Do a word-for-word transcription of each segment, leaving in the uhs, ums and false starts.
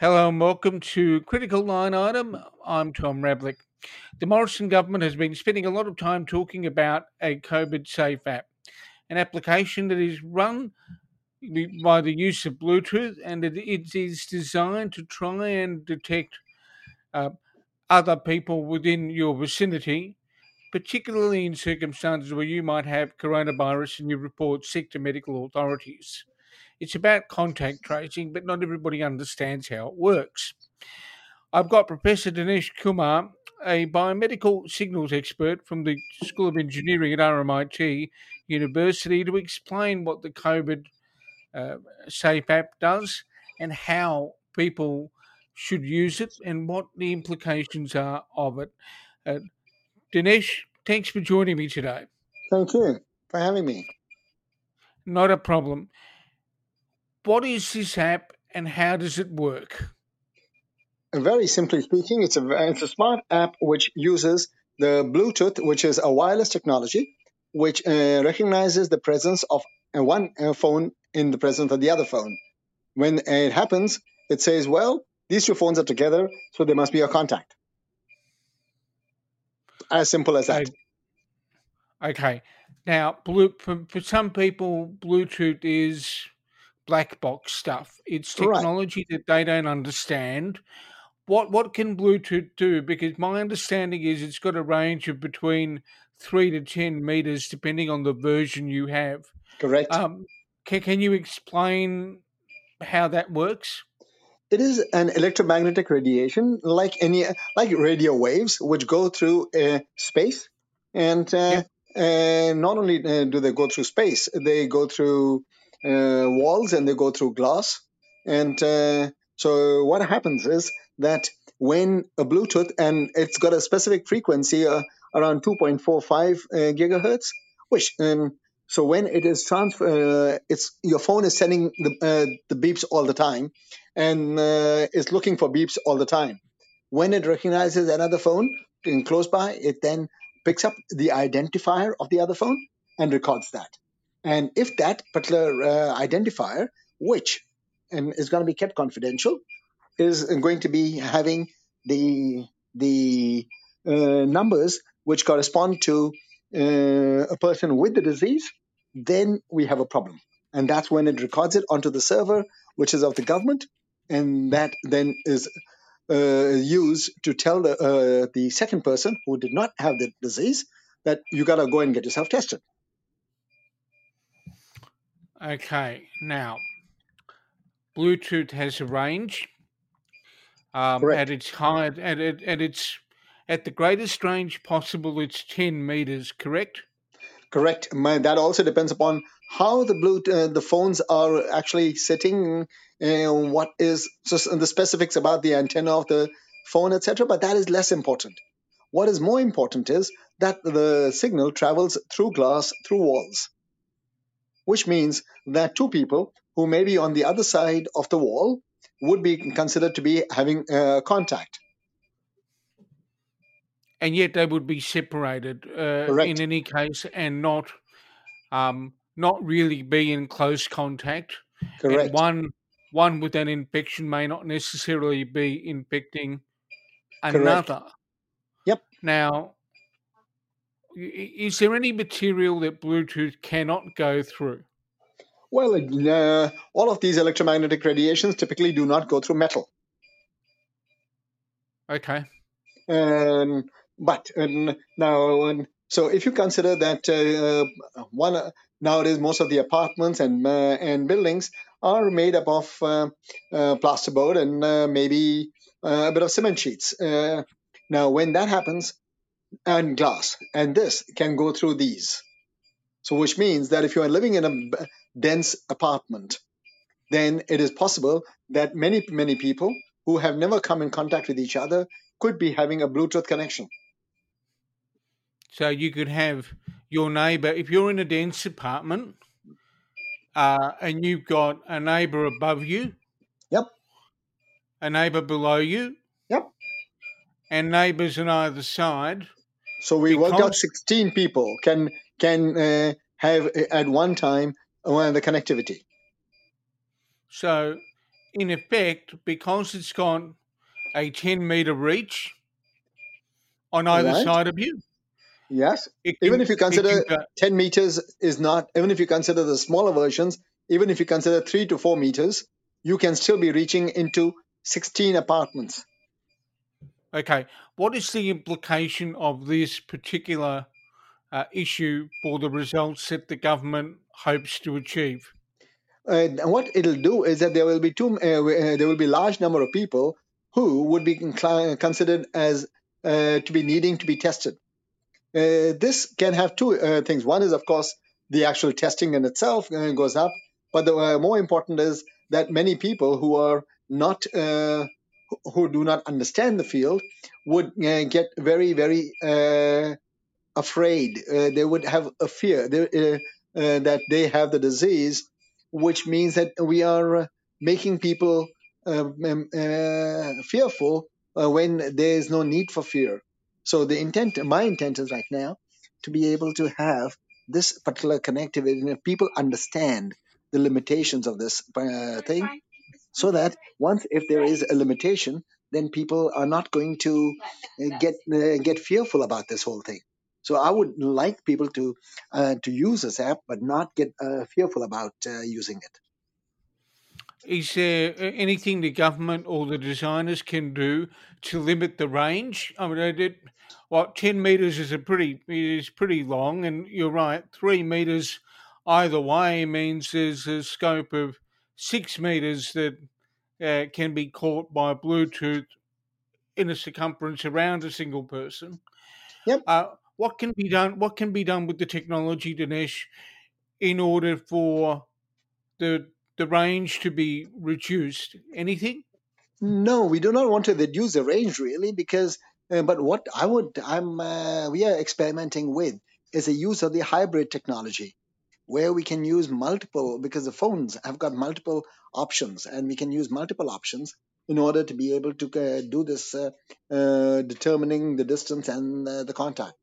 Hello and welcome to Critical Line Item. I'm Tom Rablick. The Morrison government has been spending a lot of time talking about a COVID Safe app, an application that is run by the use of Bluetooth, and it is designed to try and detect uh, other people within your vicinity, particularly in circumstances where you might have coronavirus and you report sick to medical authorities. It's about contact tracing, but not everybody understands how it works. I've got Professor Dinesh Kumar, a biomedical signals expert from the School of Engineering at R M I T University, to explain what the COVID uh, Safe app does and how people should use it and what the implications are of it. Uh, Dinesh, thanks for joining me today. Thank you for having me. Not a problem. What is this app and how does it work? Very simply speaking, it's a, it's a smart app which uses the Bluetooth, which is a wireless technology, which uh, recognizes the presence of one phone in the presence of the other phone. When it happens, it says, well, these two phones are together, so there must be a contact. As simple as that. Okay. Now, blue, for, for some people, Bluetooth is black box stuff. It's technology right. that they don't understand. What what can Bluetooth do? Because my understanding is it's got a range of between three to ten meters, depending on the version you have. Correct. Um, can, can you explain how that works? It is an electromagnetic radiation, like any like radio waves, which go through uh, space, and uh, yeah. uh, not only uh, do they go through space, they go through Uh, walls and they go through glass. And uh, so what happens is that when a Bluetooth, and it's got a specific frequency uh, around two point four five uh, gigahertz, which um, so when it is transfer, uh, it's your phone is sending the uh, the beeps all the time, and uh, it's looking for beeps all the time. When it recognizes another phone in close by, it then picks up the identifier of the other phone and records that. And if that particular uh, identifier, which and is going to be kept confidential, is going to be having the the uh, numbers which correspond to uh, a person with the disease, then we have a problem. And that's when it records it onto the server, which is of the government, and that then is uh, used to tell the, uh, the second person who did not have the disease that you got to go and get yourself tested. Okay, now, Bluetooth has a range. Um, at its high, at, at, at its at the greatest range possible, it's ten meters. Correct. Correct. My, that also depends upon how the blue uh, the phones are actually sitting, uh, what is so the specifics about the antenna of the phone, et cetera. But that is less important. What is more important is that the signal travels through glass, through walls, which means that two people who may be on the other side of the wall would be considered to be having uh, contact. And yet they would be separated uh, in any case and not um, not really be in close contact. Correct. And one, one with an infection may not necessarily be infecting another. Correct. Yep. Now, is there any material that Bluetooth cannot go through? Well, uh, all of these electromagnetic radiations typically do not go through metal. Okay. Um, but um, now, um, so if you consider that uh, one uh, nowadays most of the apartments and uh, and buildings are made up of uh, uh, plasterboard and uh, maybe uh, a bit of cement sheets. Uh, now, when that happens, and glass, and this can go through these. So which means that if you are living in a dense apartment, then it is possible that many, many people who have never come in contact with each other could be having a Bluetooth connection. So you could have your neighbor, if you're in a dense apartment uh, and you've got a neighbor above you, yep, a neighbor below you, yep, and neighbors on either side. So we because... worked out sixteen people can can uh, have at one time the connectivity. So in effect, because it's got a ten meter reach on either right. side of you. Yes. Can, even if you consider go, ten meters is not, even if you consider the smaller versions, even if you consider three to four meters, you can still be reaching into sixteen apartments. Okay. What is the implication of this particular uh, issue for the results that the government hopes to achieve? Uh, what it'll do is that there will be two, uh, uh, there will be a large number of people who would be inclined, considered as uh, to be needing to be tested. Uh, this can have two uh, things. One is, of course, the actual testing in itself uh, goes up, but the uh, more important is that many people who are not, uh, who do not understand the field would uh, get very, very uh, afraid. Uh, they would have a fear they, uh, uh, that they have the disease, which means that we are making people uh, uh, fearful uh, when there is no need for fear. So the intent, my intent is right now to be able to have this particular connectivity and people understand the limitations of this uh, thing so that once if there is a limitation, then people are not going to uh, get uh, get fearful about this whole thing. So I would like people to uh, to use this app but not get uh, fearful about uh, using it. Is there anything the government or the designers can do to limit the range? I mean, it, well, ten meters is a pretty is pretty long, and you're right. Three meters either way means there's a scope of six meters that uh, can be caught by Bluetooth in a circumference around a single person. Yep. Uh, what can be done? What can be done with the technology, Dinesh, in order for the the range to be reduced? Anything? No, we do not want to reduce the range really, because. Uh, but what I would, I'm, uh, we are experimenting with is the use of the hybrid technology, where we can use multiple because the phones have got multiple options, and we can use multiple options in order to be able to uh, do this uh, uh, determining the distance and uh, the contact.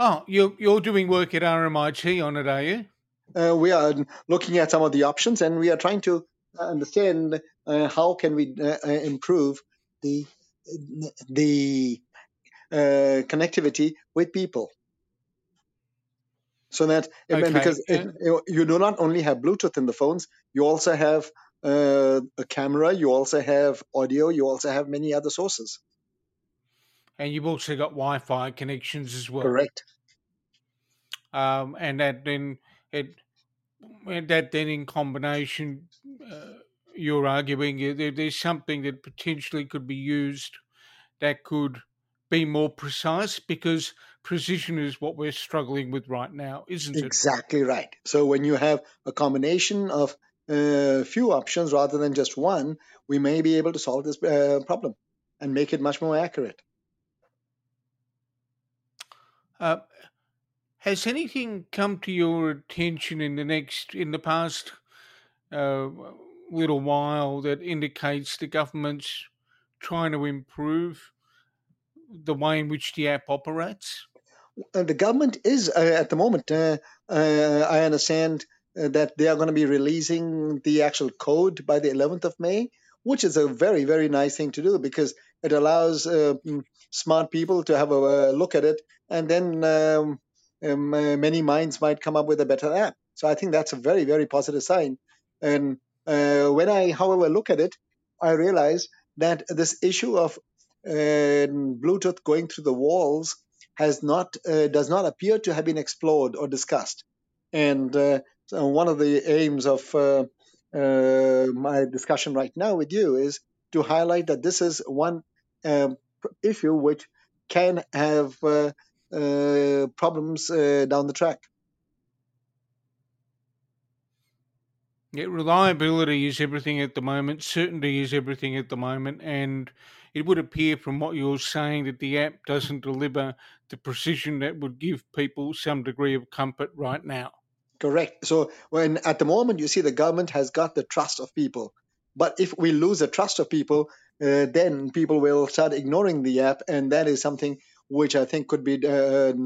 Oh, you're you're doing work at R M I T on it, are you? Uh, we are looking at some of the options, and we are trying to understand uh, how can we uh, improve the the uh, connectivity with people, so that okay. because yeah. it, you do not only have Bluetooth in the phones, you also have uh, a camera, you also have audio, you also have many other sources, and you've also got Wi-Fi connections as well. Correct. Um, and that then it. And that then in combination, uh, you're arguing there, there's something that potentially could be used that could be more precise, because precision is what we're struggling with right now, isn't it? Exactly right. So when you have a combination of a uh, few options rather than just one, we may be able to solve this uh, problem and make it much more accurate. Uh Has anything come to your attention in the next, in the past uh, little while that indicates the government's trying to improve the way in which the app operates? The government is uh, at the moment. Uh, uh, I understand uh, that they are going to be releasing the actual code by the eleventh of May, which is a very, very nice thing to do, because it allows uh, smart people to have a, a look at it, and then. Um, Um, uh, many minds might come up with a better app. So I think that's a very, very positive sign. And uh, when I, however, look at it, I realize that this issue of uh, Bluetooth going through the walls has not, uh, does not appear to have been explored or discussed. And uh, so one of the aims of uh, uh, my discussion right now with you is to highlight that this is one uh, issue which can have uh, Uh, problems uh, down the track. Yeah, reliability is everything at the moment. Certainty is everything at the moment, and it would appear from what you're saying that the app doesn't deliver the precision that would give people some degree of comfort right now. Correct. So when at the moment you see the government has got the trust of people, but if we lose the trust of people, uh, then people will start ignoring the app, and that is something which I think could be uh,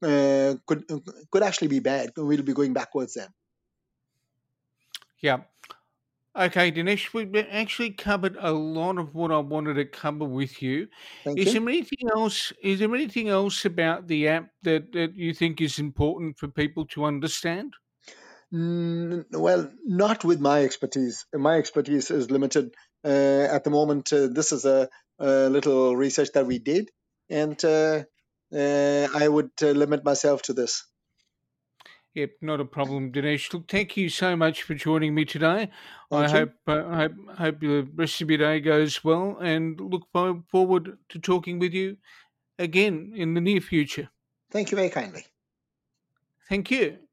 uh, could could actually be bad. We'll be going backwards then. Yeah. Okay, Dinesh, we've been- actually covered a lot of what I wanted to cover with you. Thank Is you. there anything else? Is there anything else about the app that, that you think is important for people to understand? N- well, not with my expertise. My expertise is limited uh, at the moment. Uh, this is a, a little research that we did, and uh, uh, I would uh, limit myself to this. Yep, not a problem, Dinesh. Look, thank you so much for joining me today. I Thank you. hope uh, I hope, hope the rest of your day goes well, and look fo- forward to talking with you again in the near future. Thank you very kindly. Thank you.